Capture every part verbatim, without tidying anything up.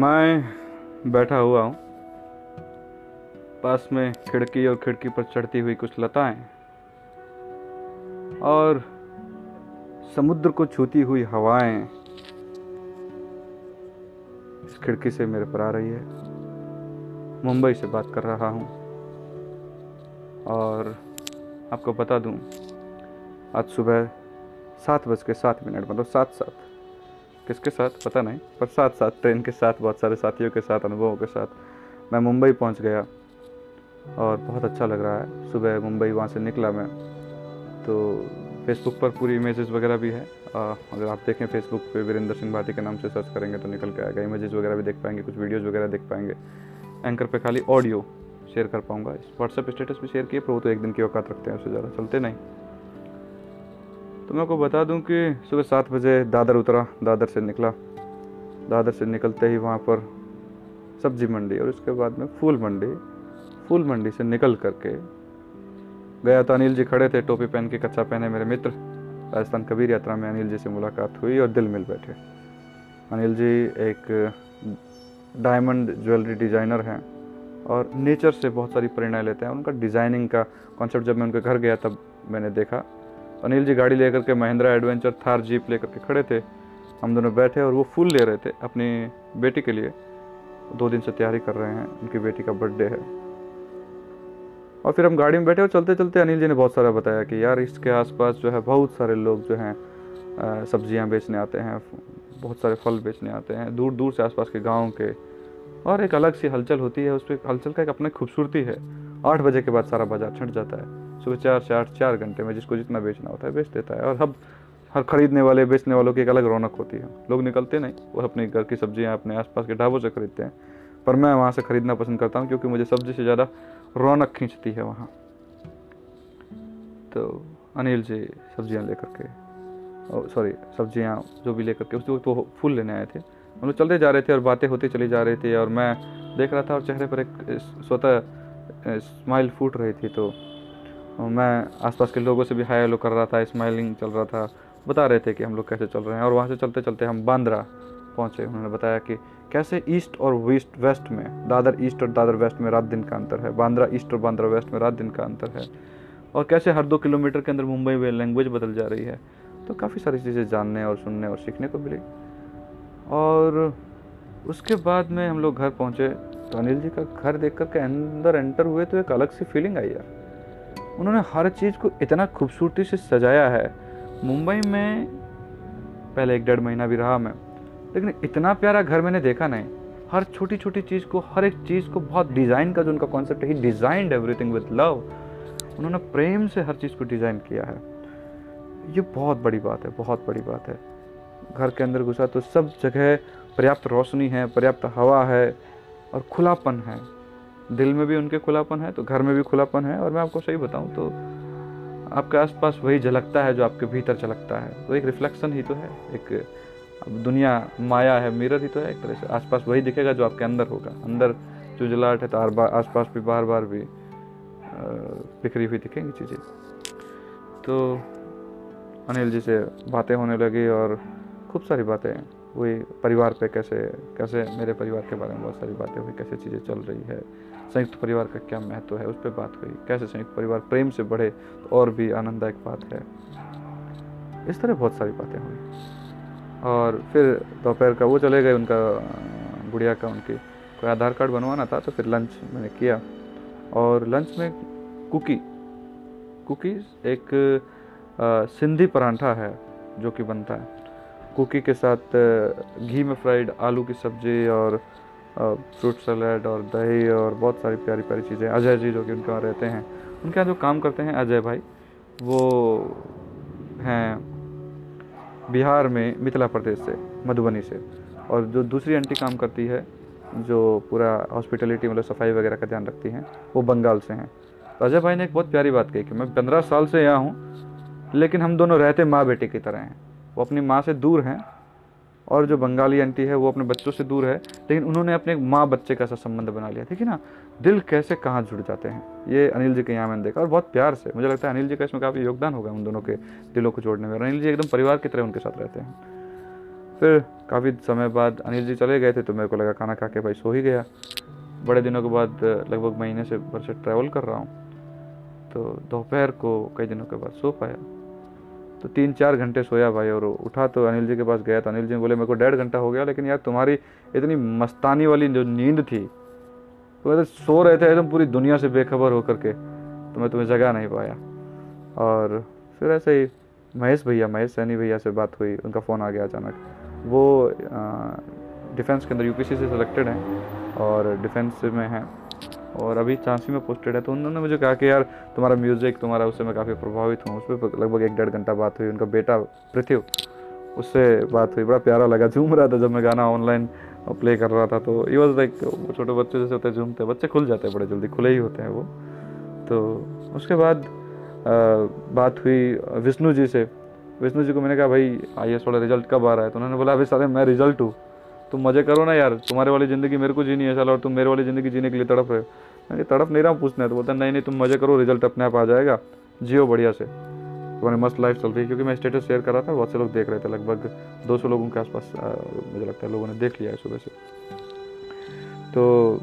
मैं बैठा हुआ हूँ, पास में खिड़की और खिड़की पर चढ़ती हुई कुछ लताएं और समुद्र को छूती हुई हवाएं इस खिड़की से मेरे पर आ रही है। मुंबई से बात कर रहा हूँ और आपको बता दूँ, आज सुबह सात बज के सात मिनट मतलब साथ साथ किसके साथ पता नहीं, पर साथ साथ ट्रेन के साथ, बहुत सारे साथियों के साथ, अनुभवों के साथ मैं मुंबई पहुंच गया और बहुत अच्छा लग रहा है। सुबह मुंबई वहां से निकला मैं, तो फेसबुक पर पूरी इमेजेस वगैरह भी है। अगर आप देखें फेसबुक पे वीरेंद्र सिंह भारती के नाम से सर्च करेंगे तो निकल के आएगा, इमेजेस वगैरह भी देख पाएंगे, कुछ वीडियोज़ वगैरह देख पाएंगे। एंकर पर खाली ऑडियो शेयर कर पाऊँगा। व्हाट्सएप स्टेटस भी शेयर किए पर वो तो एक दिन की औकात रखते हैं, उससे ज़्यादा चलते नहीं। तो मैं आपको बता दूं कि सुबह सात बजे दादर उतरा, दादर से निकला, दादर से निकलते ही वहाँ पर सब्जी मंडी और उसके बाद में फूल मंडी, फूल मंडी से निकल करके गया तो अनिल जी खड़े थे, टोपी पहन के, कच्चा पहने मेरे मित्र। राजस्थान कबीर यात्रा में अनिल जी से मुलाकात हुई और दिल मिल बैठे। अनिल जी एक डायमंड ज्वेलरी डिज़ाइनर हैं और नेचर से बहुत सारी प्रेरणाएँ लेते हैं। उनका डिज़ाइनिंग का कॉन्सेप्ट जब मैं उनके घर गया तब मैंने देखा। अनिल जी गाड़ी लेकर के महिंद्रा एडवेंचर थार जीप लेकर के खड़े थे, हम दोनों बैठे और वो फूल ले रहे थे अपनी बेटी के लिए। दो दिन से तैयारी कर रहे हैं, उनकी बेटी का बर्थडे है। और फिर हम गाड़ी में बैठे और चलते चलते अनिल जी ने बहुत सारा बताया कि यार इसके आसपास जो है बहुत सारे लोग जो हैं सब्जियां बेचने आते हैं, बहुत सारे फल बेचने आते हैं, दूर दूर से आसपास के गाँव के, और एक अलग सी हलचल होती है। उस पर हलचल का एक अपनी खूबसूरती है। आठ बजे के बाद सारा बाजार छंट जाता है। सुबह चार चार चार घंटे में जिसको जितना बेचना होता है बेच देता है, और हब हर खरीदने वाले बेचने वालों की एक अलग रौनक होती है। लोग निकलते नहीं, वो अपने घर की सब्जियां अपने आसपास के ढाबों से खरीदते हैं, पर मैं वहां से खरीदना पसंद करता हूं क्योंकि मुझे सब्जी से ज़्यादा रौनक खींचती है वहां। तो अनिल जी सब्जियाँ ले करके, सॉरी सब्जियाँ जो भी ले करके, उस वक्त वो फूल लेने आए थे। हम लोग चलते जा रहे थे और बातें होती चली जा रही थी और मैं देख रहा था और चेहरे पर एक स्वतः स्माइल फूट रही थी। तो मैं आसपास के लोगों से भी हाय हेलो कर रहा था, स्माइलिंग चल रहा था, बता रहे थे कि हम लोग कैसे चल रहे हैं। और वहाँ से चलते चलते हम बांद्रा पहुँचे। उन्होंने बताया कि कैसे ईस्ट और वेस्ट वेस्ट में, दादर ईस्ट और दादर वेस्ट में रात दिन का अंतर है, बांद्रा ईस्ट और बांद्रा वेस्ट में रात दिन का अंतर है, और कैसे हर दो किलोमीटर के अंदर मुंबई में लैंग्वेज बदल जा रही है। तो काफ़ी सारी चीज़ें जानने और सुनने और सीखने को मिली। और उसके बाद में हम लोग घर पहुँचे तो अनिल जी का घर देख कर के अंदर एंटर हुए तो एक अलग सी फीलिंग आई यार। उन्होंने हर चीज़ को इतना खूबसूरती से सजाया है। मुंबई में पहले एक डेढ़ महीना भी रहा मैं, लेकिन इतना प्यारा घर मैंने देखा नहीं। हर छोटी छोटी चीज़ को, हर एक चीज़ को बहुत डिज़ाइन का जो उनका कॉन्सेप्ट है, he designed everything with love. उन्होंने प्रेम से हर चीज़ को डिज़ाइन किया है। ये बहुत बड़ी बात है, बहुत बड़ी बात है। घर के अंदर घुसा तो सब जगह पर्याप्त रोशनी है, पर्याप्त हवा है और खुलापन है। दिल में भी उनके खुलापन है तो घर में भी खुलापन है। और मैं आपको सही बताऊं तो आपके आसपास वही झलकता है जो आपके भीतर झलकता है। तो एक रिफ्लेक्शन ही तो है, एक दुनिया माया है, मिरर ही तो है एक तरह से। आसपास वही दिखेगा जो आपके अंदर होगा। अंदर जो जलाहट है तो आसपास भी बार बार भी बिखरी हुई दिखेंगी चीज़ें। तो अनिल जी से बातें होने लगी और खूब सारी बातें, वही परिवार पे कैसे कैसे मेरे परिवार के बारे में बहुत सारी बातें हुई, कैसे चीज़ें चल रही है, संयुक्त परिवार का क्या महत्व है उस पर बात हुई, कैसे संयुक्त परिवार प्रेम से बढ़े तो और भी आनंददायक बात है। इस तरह बहुत सारी बातें हुई। और फिर दोपहर का वो चले गए, उनका गुड़िया का उनके कोई आधार कार्ड बनवाना था, तो फिर लंच मैंने किया और लंच में कुकी कुकीज़ एक सिंधी परांठा है जो कि बनता है कुकी के साथ, घी में फ्राइड आलू की सब्जी और फ्रूट सलाद और दही और बहुत सारी प्यारी प्यारी चीज़ें। अजय जी जो कि उनके वहाँ रहते हैं, उनके यहाँ जो काम करते हैं अजय भाई, वो हैं बिहार में मिथिला प्रदेश से, मधुबनी से। और जो दूसरी आंटी काम करती है जो पूरा हॉस्पिटलिटी मतलब सफाई वगैरह का ध्यान रखती हैं, वो बंगाल से हैं। तो अजय भाई ने एक बहुत प्यारी बात कही कि मैं पंद्रह साल से यहाँ हूँ लेकिन हम दोनों रहते माँ बेटे की तरह हैं। वो अपनी माँ से दूर हैं और जो बंगाली आंटी है वो अपने बच्चों से दूर है, लेकिन उन्होंने अपने माँ बच्चे का सा संबंध बना लिया। देखिए ना दिल कैसे कहाँ जुड़ जाते हैं। ये अनिल जी के यहाँ मैंने देखा और बहुत प्यार से। मुझे लगता है अनिल जी का इसमें काफ़ी योगदान होगा उन दोनों के दिलों को जोड़ने में। अनिल जी एकदम परिवार की तरह उनके साथ रहते हैं। फिर काफ़ी समय बाद अनिल जी चले गए थे, तो मेरे को लगा खाना खा के भाई सो ही गया। बड़े दिनों के बाद, लगभग महीने से भर से ट्रैवल कर रहा हूँ, तो दोपहर को कई दिनों के बाद सो पाया। तो तीन चार घंटे सोया भाई, और उठा तो अनिल जी के पास गया। तो अनिल जी बोले मेरे को डेढ़ घंटा हो गया, लेकिन यार तुम्हारी इतनी मस्तानी वाली जो नींद थी, तो मैं सो रहे थे एकदम पूरी दुनिया से बेखबर होकर के, तो मैं तुम्हें जगा नहीं पाया। और फिर ऐसे ही महेश भैया, महेश सहनी भैया से बात हुई, उनका फ़ोन आ गया अचानक। वो डिफेंस के अंदर यूपीसी से सिलेक्टेड हैं और डिफेंस में हैं और अभी झांसी में पोस्टेड है। तो उन्होंने मुझे कहा कि यार तुम्हारा म्यूज़िक, तुम्हारा, उससे मैं काफ़ी प्रभावित हूँ। उस पर लगभग एक डेढ़ घंटा बात हुई। उनका बेटा पृथ्वी, उससे बात हुई, बड़ा प्यारा लगा। झूम रहा था जब मैं गाना ऑनलाइन प्ले कर रहा था, तो ये वॉज लाइक छोटे बच्चे जैसे होते हैं, झूमते बच्चे खुल जाते हैं, बड़े जल्दी खुले ही होते हैं वो। तो उसके बाद बात हुई विष्णु जी से। विष्णु जी को मैंने कहा भाई आई एस वाला रिजल्ट कब आ रहा है? तो उन्होंने बोला अभी साले मैं रिजल्ट हूँ, तुम मजे करो ना यार, तुम्हारे वाली ज़िंदगी मेरे को जीनी है साला, और तुम मेरे वाली ज़िंदगी जीने के लिए तड़प रहे हो। मैंने तड़प नहीं रहा हूँ, पूछना है। तो बोलता नहीं नहीं तुम मजे करो, रिजल्ट अपने आप आ जाएगा, जियो बढ़िया से, तुम्हारी मस्त लाइफ चल रही है। क्योंकि मैं स्टेटस शेयर कर रहा था, बहुत से लोग देख रहे थे, लगभग दो सौ लोगों के आसपास मुझे लगता है लोगों ने देख लिया है सुबह से। तो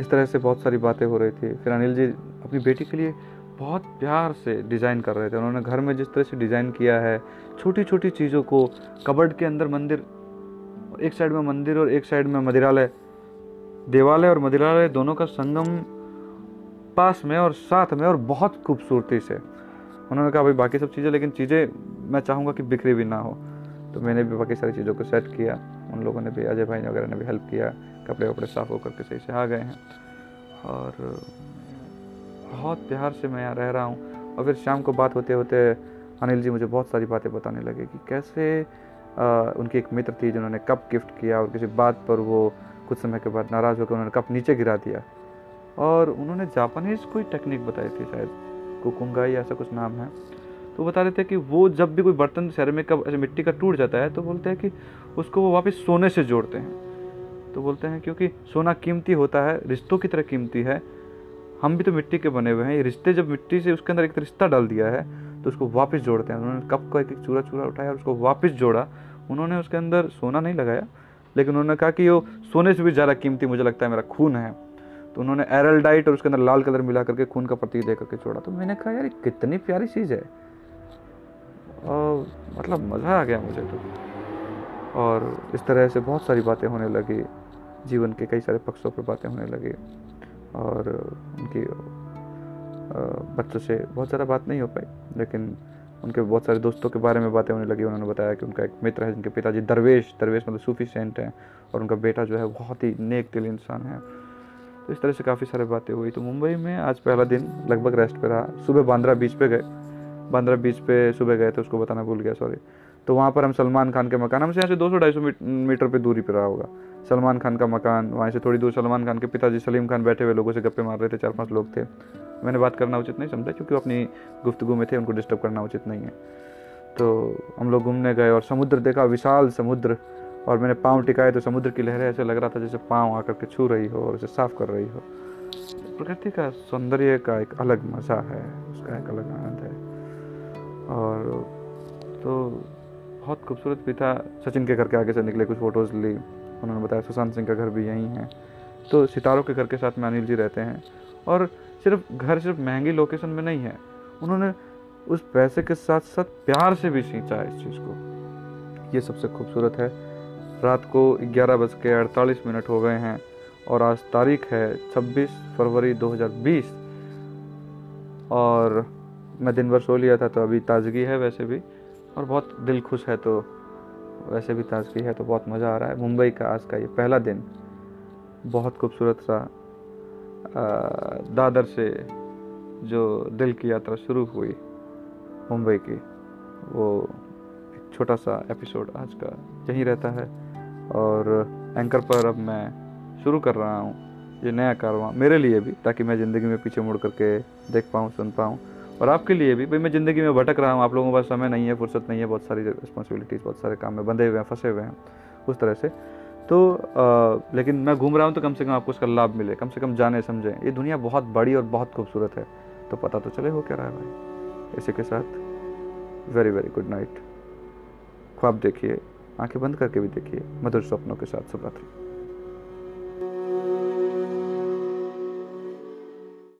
इस तरह से बहुत सारी बातें हो रही थी। फिर अनिल जी अपनी बेटी के लिए बहुत प्यार से डिज़ाइन कर रहे थे। उन्होंने घर में जिस तरह से डिज़ाइन किया है, छोटी छोटी चीज़ों को, कबर्ड के अंदर मंदिर, एक साइड में मंदिर और एक साइड में मदिरालय, देवालय और मदिरालय दोनों का संगम पास में और साथ में, और बहुत खूबसूरती से। उन्होंने कहा भाई बाकी सब चीज़ें, लेकिन चीज़ें मैं चाहूँगा कि बिखरी भी ना हो। तो मैंने भी बाकी सारी चीज़ों को सेट किया, उन लोगों ने भी, अजय भाई वगैरह ने भी हेल्प किया। कपड़े वपड़े साफ होकर के सही से आ गए हैं और बहुत प्यार से मैं यहाँ रह रहा हूँ। और फिर शाम को बात होते होते अनिल जी मुझे बहुत सारी बातें बताने लगे कि कैसे आ, उनकी एक मित्र थी जिन्होंने कप गिफ्ट किया, और किसी बात पर वो कुछ समय के बाद नाराज़ होकर उन्होंने कप नीचे गिरा दिया। और उन्होंने जापानीज़ कोई टेक्निक बताई थी, शायद कोकुंगाई ऐसा कुछ नाम है। तो बता रहे थे कि वो जब भी कोई बर्तन सेरेमिक का ऐसे मिट्टी का टूट जाता है, तो बोलते हैं कि उसको वो वापस सोने से जोड़ते हैं। तो बोलते हैं क्योंकि सोना कीमती होता है, रिश्तों की तरह कीमती है, हम भी तो मिट्टी के बने हुए हैं, ये रिश्ते जब मिट्टी से उसके अंदर एक रिश्ता डाल दिया है तो उसको वापस जोड़ते हैं। उन्होंने कप का एक एक चूरा चूरा उठाया और उसको वापस जोड़ा। उन्होंने उसके अंदर सोना नहीं लगाया, लेकिन उन्होंने कहा कि वो सोने से भी ज़्यादा कीमती मुझे लगता है मेरा खून है। तो उन्होंने एरल्डाइट और उसके अंदर लाल कलर मिला करके खून का प्रतीक दे करके जोड़ा। तो मैंने कहा यार कितनी प्यारी चीज़ है, और मतलब मज़ा आ गया मुझे तो। और इस तरह से बहुत सारी बातें होने लगी, जीवन के कई सारे पक्षों पर बातें होने लगी। और उनकी बच्चों से बहुत ज़्यादा बात नहीं हो पाई, लेकिन उनके बहुत सारे दोस्तों के बारे में बातें होने लगी। उन्होंने बताया कि उनका एक मित्र है जिनके पिताजी दरवेश दरवेश मतलब सूफी सेंट हैं, और उनका बेटा जो है बहुत ही नेक दिल इंसान है। तो इस तरह से काफ़ी सारी बातें हुई। तो मुंबई में आज पहला दिन लगभग रेस्ट पे रहा। सुबह बांद्रा बीच पे गए, बांद्रा बीच पे सुबह गए थे, उसको बताना भूल गया, सॉरी। तो वहाँ पर हम सलमान खान के मकान, हमसे यहाँ से दो सौ ढाई सौ मीटर पे दूरी पे रहा होगा सलमान खान का मकान। वहाँ से थोड़ी दूर सलमान खान के पिताजी सलीम खान बैठे हुए लोगों से गप्पे मार रहे थे, चार पांच लोग थे। मैंने बात करना उचित नहीं समझा क्योंकि वो अपनी गुफ्तगू में थे, उनको डिस्टर्ब करना उचित नहीं है। तो हम लोग घूमने गए और समुद्र देखा, विशाल समुद्र, और मैंने पाँव टिकाए तो समुद्र की लहरें ऐसे लग रहा था जैसे पाँव आकर के छू रही हो और उसे साफ कर रही हो। प्रकृति का सौंदर्य का एक अलग मज़ा है, उसका एक अलग आनंद है। और तो बहुत खूबसूरत भी था। सचिन के घर के आगे से निकले, कुछ फ़ोटोज़ ली। उन्होंने बताया सुशांत सिंह का घर भी यहीं है। तो सितारों के घर के साथ में अनिल जी रहते हैं, और सिर्फ घर सिर्फ महंगी लोकेशन में नहीं है, उन्होंने उस पैसे के साथ साथ प्यार से भी सींचा इस चीज़ को, ये सबसे खूबसूरत है। रात को ग्यारह बज के अड़तालीस मिनट हो गए हैं और आज तारीख है छब्बीस फरवरी दो हज़ार बीस। और मैं दिन भर सो लिया था तो अभी ताजगी है वैसे भी, और बहुत दिल खुश है तो वैसे भी ताजगी है, तो बहुत मज़ा आ रहा है। मुंबई का आज का ये पहला दिन बहुत खूबसूरत सा, दादर से जो दिल की यात्रा शुरू हुई मुंबई की, वो एक छोटा सा एपिसोड आज का यहीं रहता है। और एंकर पर अब मैं शुरू कर रहा हूँ ये नया कारवां, मेरे लिए भी, ताकि मैं ज़िंदगी में पीछे मुड़ करके देख पाऊँ, सुन पाऊँ, और आपके लिए भी। भाई मैं ज़िंदगी में भटक रहा हूँ, आप लोगों के पास समय नहीं है, फुर्सत नहीं है, बहुत सारी रिस्पॉन्सिबिलिटीज़, बहुत सारे काम में बंधे हुए हैं, फंसे हुए हैं उस तरह से। तो आ, लेकिन मैं घूम रहा हूँ तो कम से कम आपको उसका लाभ मिले, कम से कम जाने समझें ये दुनिया बहुत बड़ी और बहुत खूबसूरत है, तो पता तो चले हो क्या रहा है भाई। इसी के साथ वेरी वेरी गुड नाइट, ख्वाब देखिए। आंखें बंद करके भी देखिए मधुर स्वप्नों के साथ। शुभरात्रि।